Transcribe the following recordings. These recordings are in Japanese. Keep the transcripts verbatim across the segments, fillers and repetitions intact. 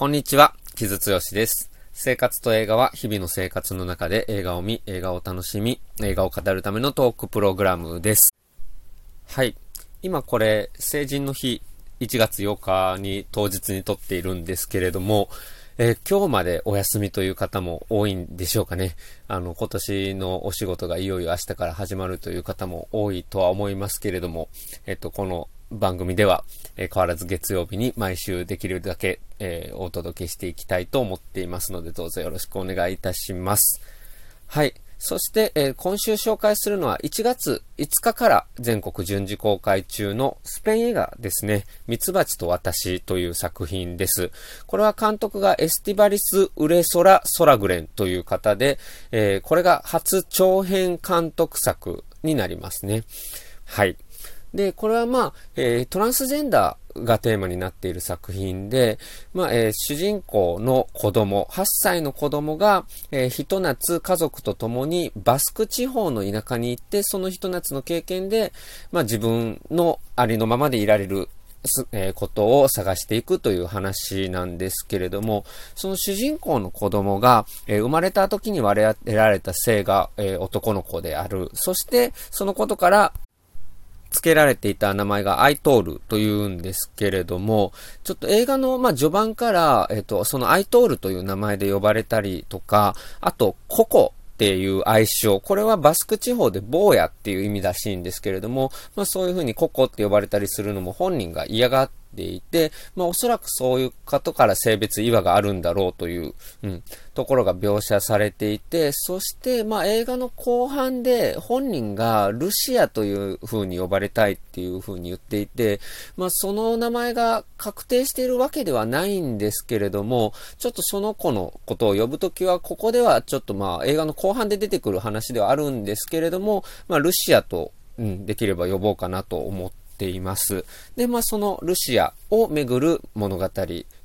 こんにちは、木津剛です。生活と映画は日々の生活の中で映画を見、映画を楽しみ、映画を語るためのトークプログラムです。はい、今これ成人の日いちがつようかに当日に撮っているんですけれども、えー、今日までお休みという方も多いんでしょうかね。あの、今年のお仕事がいよいよ明日から始まるという方も多いとは思いますけれども、えっと、この番組では、えー、変わらず月曜日に毎週できるだけ、えー、お届けしていきたいと思っていますので、どうぞよろしくお願いいたします。はい。そして、えー、今週紹介するのはいちがついつかから全国順次公開中のスペイン映画ですね。ミツバチと私という作品です。これは監督がエスティバリス・ウレソラ・ソラグレンという方で、えー、これが初長編監督作になりますね。はい。で、これはまあ、えー、トランスジェンダー、がテーマになっている作品で、まあえー、主人公の子供、はっさいの子供が、えー、ひと夏家族と共にバスク地方の田舎に行って、そのひと夏の経験で、まあ、自分のありのままでいられる、えー、ことを探していくという話なんですけれども、その主人公の子供が、えー、生まれた時に割り当てられた性が、えー、男の子である。そしてそのことから付けられていた名前がアイトールというんですけれども、ちょっと映画のまあ序盤から、えっと、そのアイトールという名前で呼ばれたりとか、あとココっていう愛称、これはバスク地方で坊やっていう意味らしいんですけれども、まあそういうふうにココって呼ばれたりするのも本人が嫌がっていて、まあおそらくそういうことから性別違和があるんだろうという、うん、ところが描写されていて、そしてまあ映画の後半で本人がルシアというふうに呼ばれたいっていうふうに言っていて、まあその名前が確定しているわけではないんですけれども、ちょっとその子のことを呼ぶときはここではちょっとまあ映画の後半後半で出てくる話ではあるんですけれども、まあ、ルシアと、うん、できれば呼ぼうかなと思っています。で、まあ、そのルシアをめぐる物語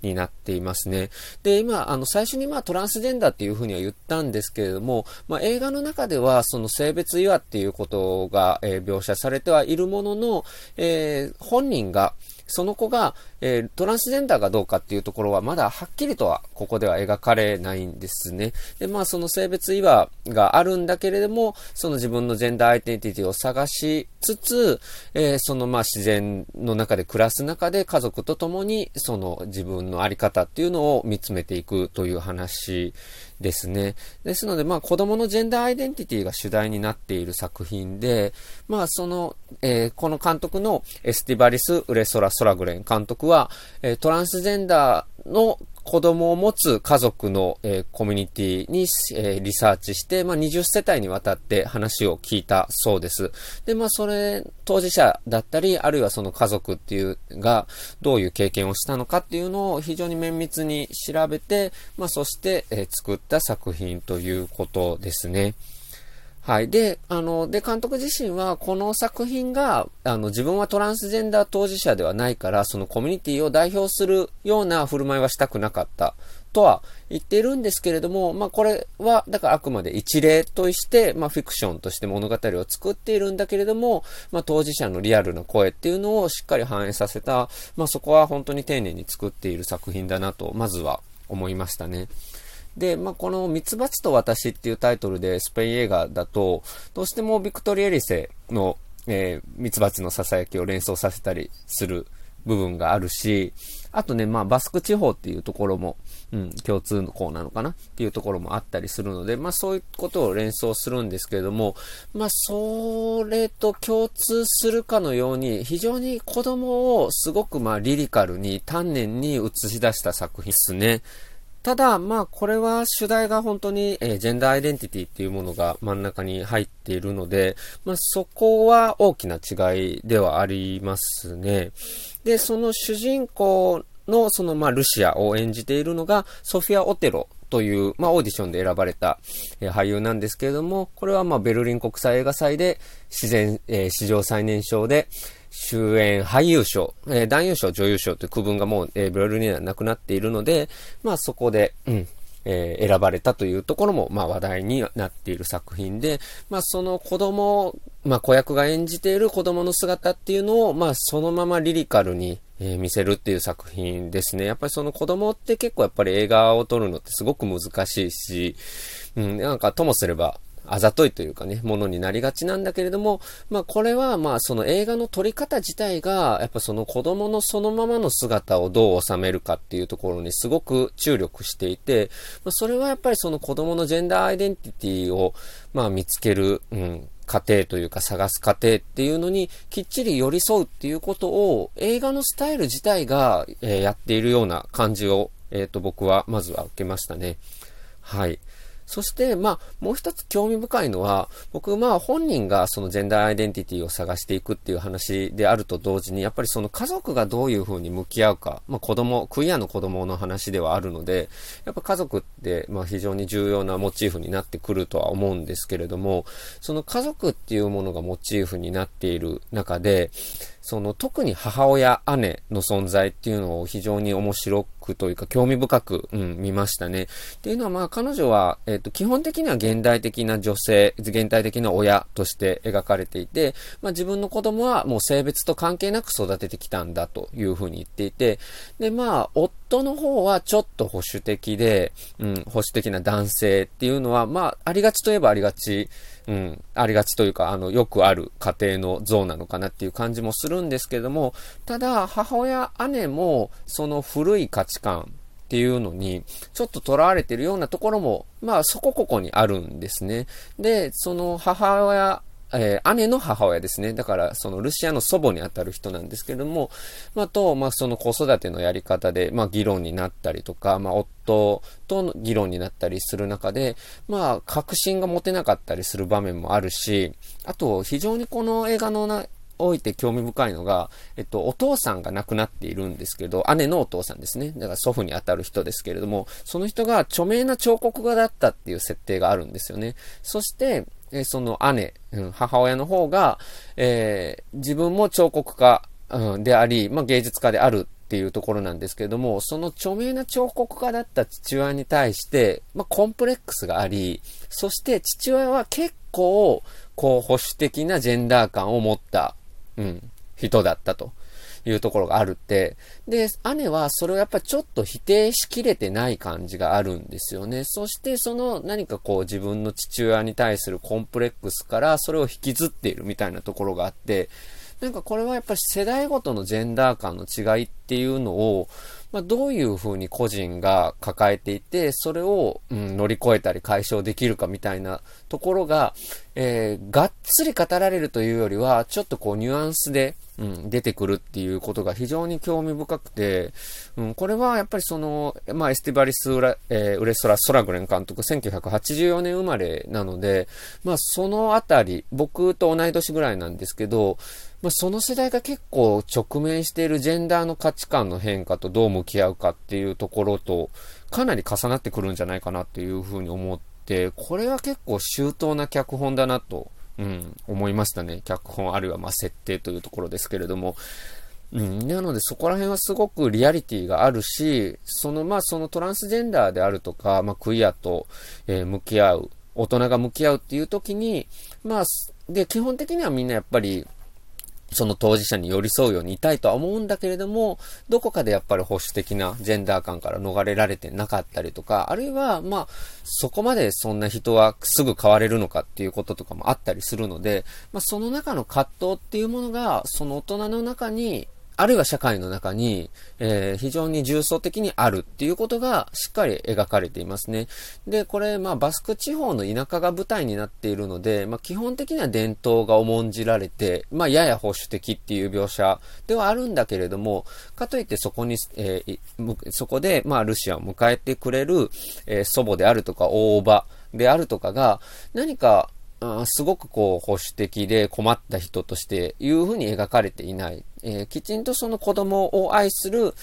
になっていますね。で、今、あの、最初にまあ、トランスジェンダーっていうふうには言ったんですけれども、まあ、映画の中では、その性別違和っていうことが、えー、描写されてはいるものの、えー、本人が、その子が、えー、トランスジェンダーがどうかっていうところはまだはっきりとはここでは描かれないんですね。で、まあその性別違和があるんだけれども、その自分のジェンダーアイデンティティを探しつつ、えー、そのまあ自然の中で暮らす中で家族と共にその自分のあり方っていうのを見つめていくという話ですね。ですのでまあ子供のジェンダーアイデンティティが主題になっている作品で、まあその、えー、この監督のエスティバリス・ウレソラ・ソラグレン監督は、トランスジェンダーの子供を持つ家族の、えー、コミュニティに、えー、リサーチして、まあ、にじゅっせたいにわたって話を聞いたそうです。で、まあ、それ、当事者だったり、あるいはその家族っていうが、どういう経験をしたのかっていうのを非常に綿密に調べて、まあ、そして、えー、作った作品ということですね。はい。で、あの、で、監督自身は、この作品が、あの、自分はトランスジェンダー当事者ではないから、そのコミュニティを代表するような振る舞いはしたくなかった、とは言っているんですけれども、まあ、これは、だからあくまで一例として、まあ、フィクションとして物語を作っているんだけれども、まあ、当事者のリアルな声っていうのをしっかり反映させた、まあ、そこは本当に丁寧に作っている作品だなと、まずは思いましたね。で、まあ、このミツバチと私っていうタイトルでスペイン映画だと、どうしてもビクトリエリセの、えー、ミツバチのささやきを連想させたりする部分があるし、あとね、まあ、バスク地方っていうところも、うん、共通の項なのかなっていうところもあったりするので、まあ、そういうことを連想するんですけれども、まあ、それと共通するかのように、非常に子供をすごくまあ、リリカルに、丹念に映し出した作品ですね。ただ、まあ、これは主題が本当に、えー、ジェンダーアイデンティティっていうものが真ん中に入っているので、まあ、そこは大きな違いではありますね。で、その主人公の、その、まあ、ルシアを演じているのが、ソフィア・オテロという、まあ、オーディションで選ばれた、えー、俳優なんですけれども、これは、まあ、ベルリン国際映画祭で、自然、えー、史上最年少で、主演俳優賞、えー、男優賞、女優賞という区分がもう、えー、ベルリンにはなくなっているので、まあそこで、うん、えー、選ばれたというところも、まあ、話題になっている作品で、まあ、その子供、まあ、子役が演じている子供の姿っていうのを、まあ、そのままリリカルに、えー、見せるっていう作品ですね。やっぱりその子供って結構やっぱり映画を撮るのってすごく難しいし、うん、なんかともすれば、あざといというかね、ものになりがちなんだけれども、まあこれはまあその映画の撮り方自体が、やっぱその子供のそのままの姿をどう収めるかっていうところにすごく注力していて、まあ、それはやっぱりその子供のジェンダーアイデンティティをまあ見つける、うん、過程というか探す過程っていうのにきっちり寄り添うっていうことを映画のスタイル自体が、えー、やっているような感じを、えっと僕はまずは受けましたね。はい。そして、まあ、もう一つ興味深いのは、僕、まあ、本人がそのジェンダーアイデンティティを探していくっていう話であると同時に、やっぱりその家族がどういうふうに向き合うか、まあ、子供、クイアの子供の話ではあるので、やっぱ家族って、まあ、非常に重要なモチーフになってくるとは思うんですけれども、その家族っていうものがモチーフになっている中で、その特に母親、姉の存在っていうのを非常に面白くというか興味深く、うん、見ましたね。っていうのはまあ彼女は、えっと、基本的には現代的な女性、現代的な親として描かれていて、まあ自分の子供はもう性別と関係なく育ててきたんだというふうに言っていて、でまあ夫の方はちょっと保守的で、うん、保守的な男性っていうのはまあありがちといえばありがち、うん、ありがちというかあのよくある家庭の像なのかなっていう感じもするんですけども、ただ母親姉もその古い価値観っていうのにちょっととらわれているようなところもまあそこここにあるんですね。でその母親、えー、姉の母親ですね。だからそのルシアの祖母にあたる人なんですけども、まあとまあその子育てのやり方でまあ議論になったりとか、まあ夫との議論になったりする中で、まあ確信が持てなかったりする場面もあるし、あと非常にこの映画のなおいて興味深いのが、えっと、お父さんが亡くなっているんですけど、姉のお父さんですね。だから祖父にあたる人ですけれども、その人が著名な彫刻家だったっていう設定があるんですよね。そして、えその姉、うん、母親の方が、えー、自分も彫刻家、うん、であり、まあ、芸術家であるっていうところなんですけれども、その著名な彫刻家だった父親に対して、まあ、コンプレックスがあり、そして父親は結構こう保守的なジェンダー感を持ったうん、人だったというところがあるって。で、姉はそれをやっぱりちょっと否定しきれてない感じがあるんですよね。そしてその何かこう自分の父親に対するコンプレックスからそれを引きずっているみたいなところがあって、なんかこれはやっぱり世代ごとのジェンダー感の違いっていうのを、まあ、どういうふうに個人が抱えていて、それを、うん、乗り越えたり解消できるかみたいなところが、えー、がっつり語られるというよりは、ちょっとこうニュアンスで、うん、出てくるっていうことが非常に興味深くて、うん、これはやっぱりその、まあ、エステバリス・ウレソラ・ソラグレン監督、せんきゅうひゃくはちじゅうよねん生まれなので、まあ、そのあたり、僕と同い年ぐらいなんですけど、まあ、その世代が結構直面しているジェンダーの価値観の変化とどう向き合うかっていうところとかなり重なってくるんじゃないかなっていうふうに思って、これは結構周到な脚本だなと、うん、思いましたね。脚本あるいはまあ設定というところですけれども。うん、なのでそこら辺はすごくリアリティがあるし、そのまあそのトランスジェンダーであるとか、まあ、クイアと、えー、向き合う、大人が向き合うっていう時に、まあ、で、基本的にはみんなやっぱりその当事者に寄り添うようにいたいとは思うんだけれども、どこかでやっぱり保守的なジェンダー感から逃れられてなかったりとか、あるいはまあそこまでそんな人はすぐ変われるのかっていうこととかもあったりするので、まあその中の葛藤っていうものがその大人の中に、あるいは社会の中に、えー、非常に重層的にあるっていうことがしっかり描かれていますね。で、これ、まあ、バスク地方の田舎が舞台になっているので、まあ、基本的には伝統が重んじられて、まあ、やや保守的っていう描写ではあるんだけれども、かといってそこに、えー、そこで、まあ、ルシアを迎えてくれる、えー、祖母であるとか、大伯であるとかが、何か、すごくこう保守的で困った人としていうふうに描かれていない、えー、きちんとその子供を愛する、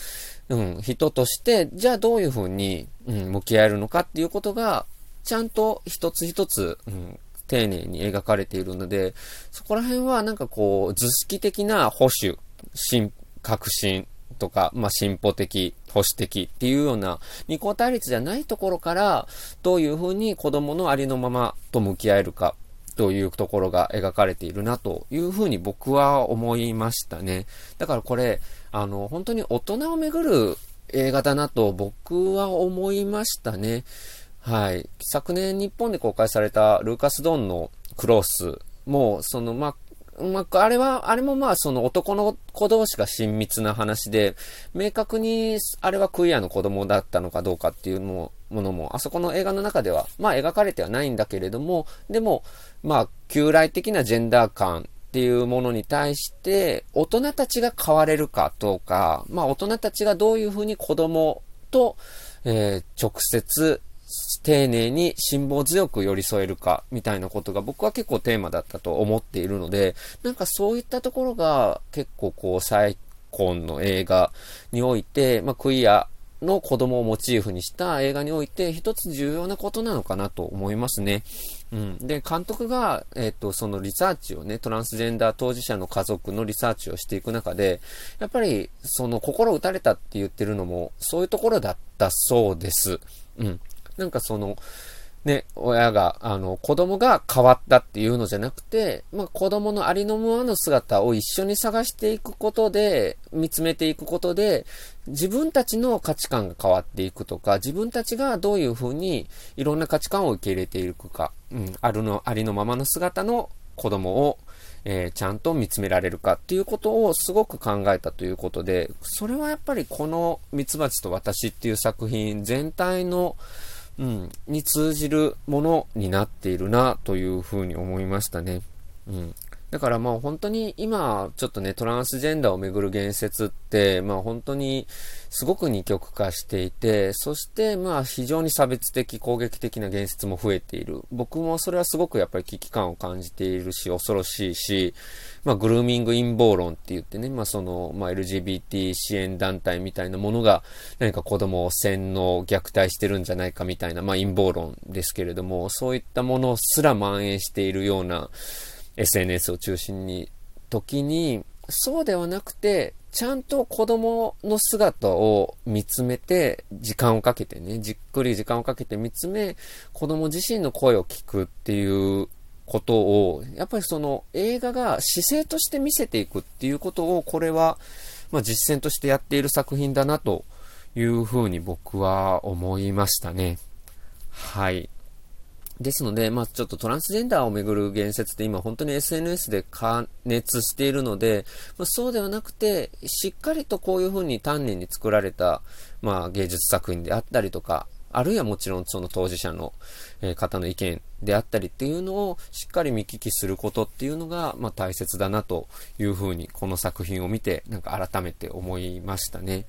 うん、人としてじゃあどういうふうに、うん、向き合えるのかっていうことがちゃんと一つ一つ、うん、丁寧に描かれているので、そこら辺はなんかこう図式的な保守、革新とか、まあ、進歩的保守的っていうような二項対立じゃないところからどういうふうに子供のありのままと向き合えるかというところが描かれているなというふうに僕は思いましたね。だからこれあの本当に大人をめぐる映画だなと僕は思いましたね。はい。昨年日本で公開されたルーカス・ドンのクロースもそのまあまあ、あれは、あれもまあその男の子同士が親密な話で、明確にあれはクイアの子供だったのかどうかっていうものも、あそこの映画の中では、まあ描かれてはないんだけれども、でも、まあ旧来的なジェンダー感っていうものに対して、大人たちが変われるかどうか、まあ大人たちがどういうふうに子供と、えー、直接、丁寧に辛抱強く寄り添えるかみたいなことが僕は結構テーマだったと思っているので、なんかそういったところが結構こう最近の映画において、まあ、クイアの子供をモチーフにした映画において一つ重要なことなのかなと思いますね。うん、で監督が、えっとそのリサーチをね、トランスジェンダー当事者の家族のリサーチをしていく中で、やっぱりその心打たれたって言ってるのもそういうところだったそうです。うん。なんかその、ね、親が、あの、子供が変わったっていうのじゃなくて、まあ子供のありのままの姿を一緒に探していくことで、見つめていくことで、自分たちの価値観が変わっていくとか、自分たちがどういうふうにいろんな価値観を受け入れていくか、うん、あるの、ありのままの姿の子供を、えー、ちゃんと見つめられるかっていうことをすごく考えたということで、それはやっぱりこのミツバチと私っていう作品全体のうん、に通じるものになっているなというふうに思いましたね。うん、だからまあ本当に今ちょっとねトランスジェンダーをめぐる言説ってまあ本当にすごく二極化していて、そしてまあ非常に差別的攻撃的な言説も増えている。僕もそれはすごくやっぱり危機感を感じているし恐ろしいし、まあグルーミング陰謀論って言ってね、まあそのまあ エルジービーティー 支援団体みたいなものが何か子供を洗脳虐待してるんじゃないかみたいなまあ陰謀論ですけれども、そういったものすら蔓延しているようなエスエヌエス を中心に時に、そうではなくてちゃんと子供の姿を見つめて時間をかけてねじっくり時間をかけて見つめ子供自身の声を聞くっていうことをやっぱりその映画が姿勢として見せていくっていうことをこれは、まあ、実践としてやっている作品だなというふうに僕は思いましたね。はい。ですので、まあちょっとトランスジェンダーをめぐる言説って今本当に エスエヌエス で加熱しているので、まあ、そうではなくて、しっかりとこういうふうに丹念に作られた、まあ芸術作品であったりとか、あるいはもちろんその当事者の方の意見であったりっていうのをしっかり見聞きすることっていうのが、まあ大切だなというふうにこの作品を見て、なんか改めて思いましたね。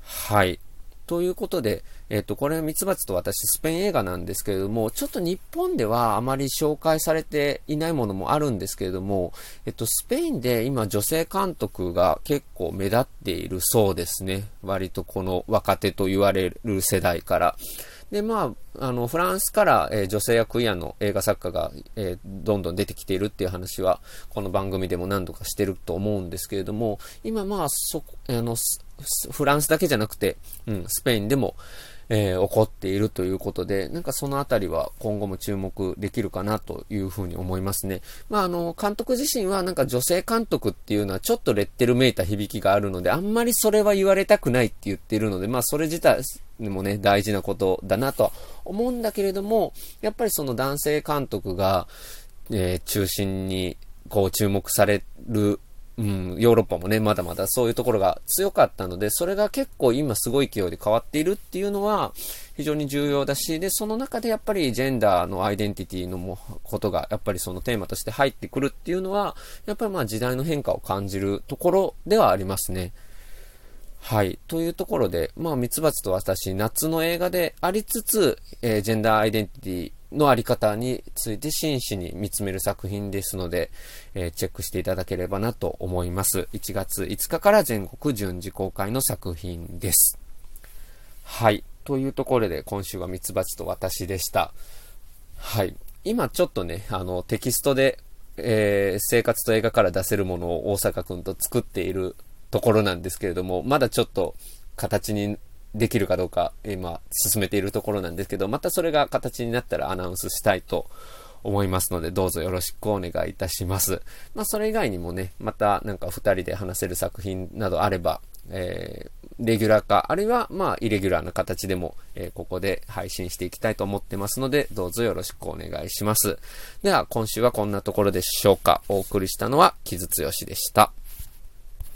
はい。ということで、えっと、これミツバチと私スペイン映画なんですけれども、ちょっと日本ではあまり紹介されていないものもあるんですけれども、えっと、スペインで今女性監督が結構目立っているそうですね。割とこの若手と言われる世代から。で、まあ、あの、フランスから、えー、女性やクイアの映画作家が、えー、どんどん出てきているっていう話は、この番組でも何度かしてると思うんですけれども、今まあ、そ、あの、フランスだけじゃなくて、うん、スペインでも、えー、起こっているということで、なんかそのあたりは今後も注目できるかなというふうに思いますね。まあ、あの、監督自身はなんか女性監督っていうのはちょっとレッテルめいた響きがあるので、あんまりそれは言われたくないって言っているので、まあ、それ自体もね、大事なことだなとは思うんだけれども、やっぱりその男性監督が、えー、中心にこう注目される、うん、ヨーロッパもね、まだまだそういうところが強かったので、それが結構今すごい勢いで変わっているっていうのは非常に重要だし、で、その中でやっぱりジェンダーのアイデンティティのもことがやっぱりそのテーマとして入ってくるっていうのは、やっぱりまあ時代の変化を感じるところではありますね。はい。というところで、まあ、ミツバチと私、夏の映画でありつつ、えー、ジェンダーアイデンティティのあり方について真摯に見つめる作品ですので、えー、チェックしていただければなと思います。いちがついつかから全国順次公開の作品です。はい。というところで、今週はミツバチと私でした。はい。今ちょっとね、あの、テキストで、えー、生活と映画から出せるものを大阪くんと作っているところなんですけれども、まだちょっと形にできるかどうか今進めているところなんですけど、またそれが形になったらアナウンスしたいと思いますので、どうぞよろしくお願いいたします。まあそれ以外にもね、またなんかふたりで話せる作品などあれば、えー、レギュラーか、あるいはまあイレギュラーな形でも、えー、ここで配信していきたいと思ってますので、どうぞよろしくお願いします。では今週はこんなところでしょうか。お送りしたのは木津剛でした。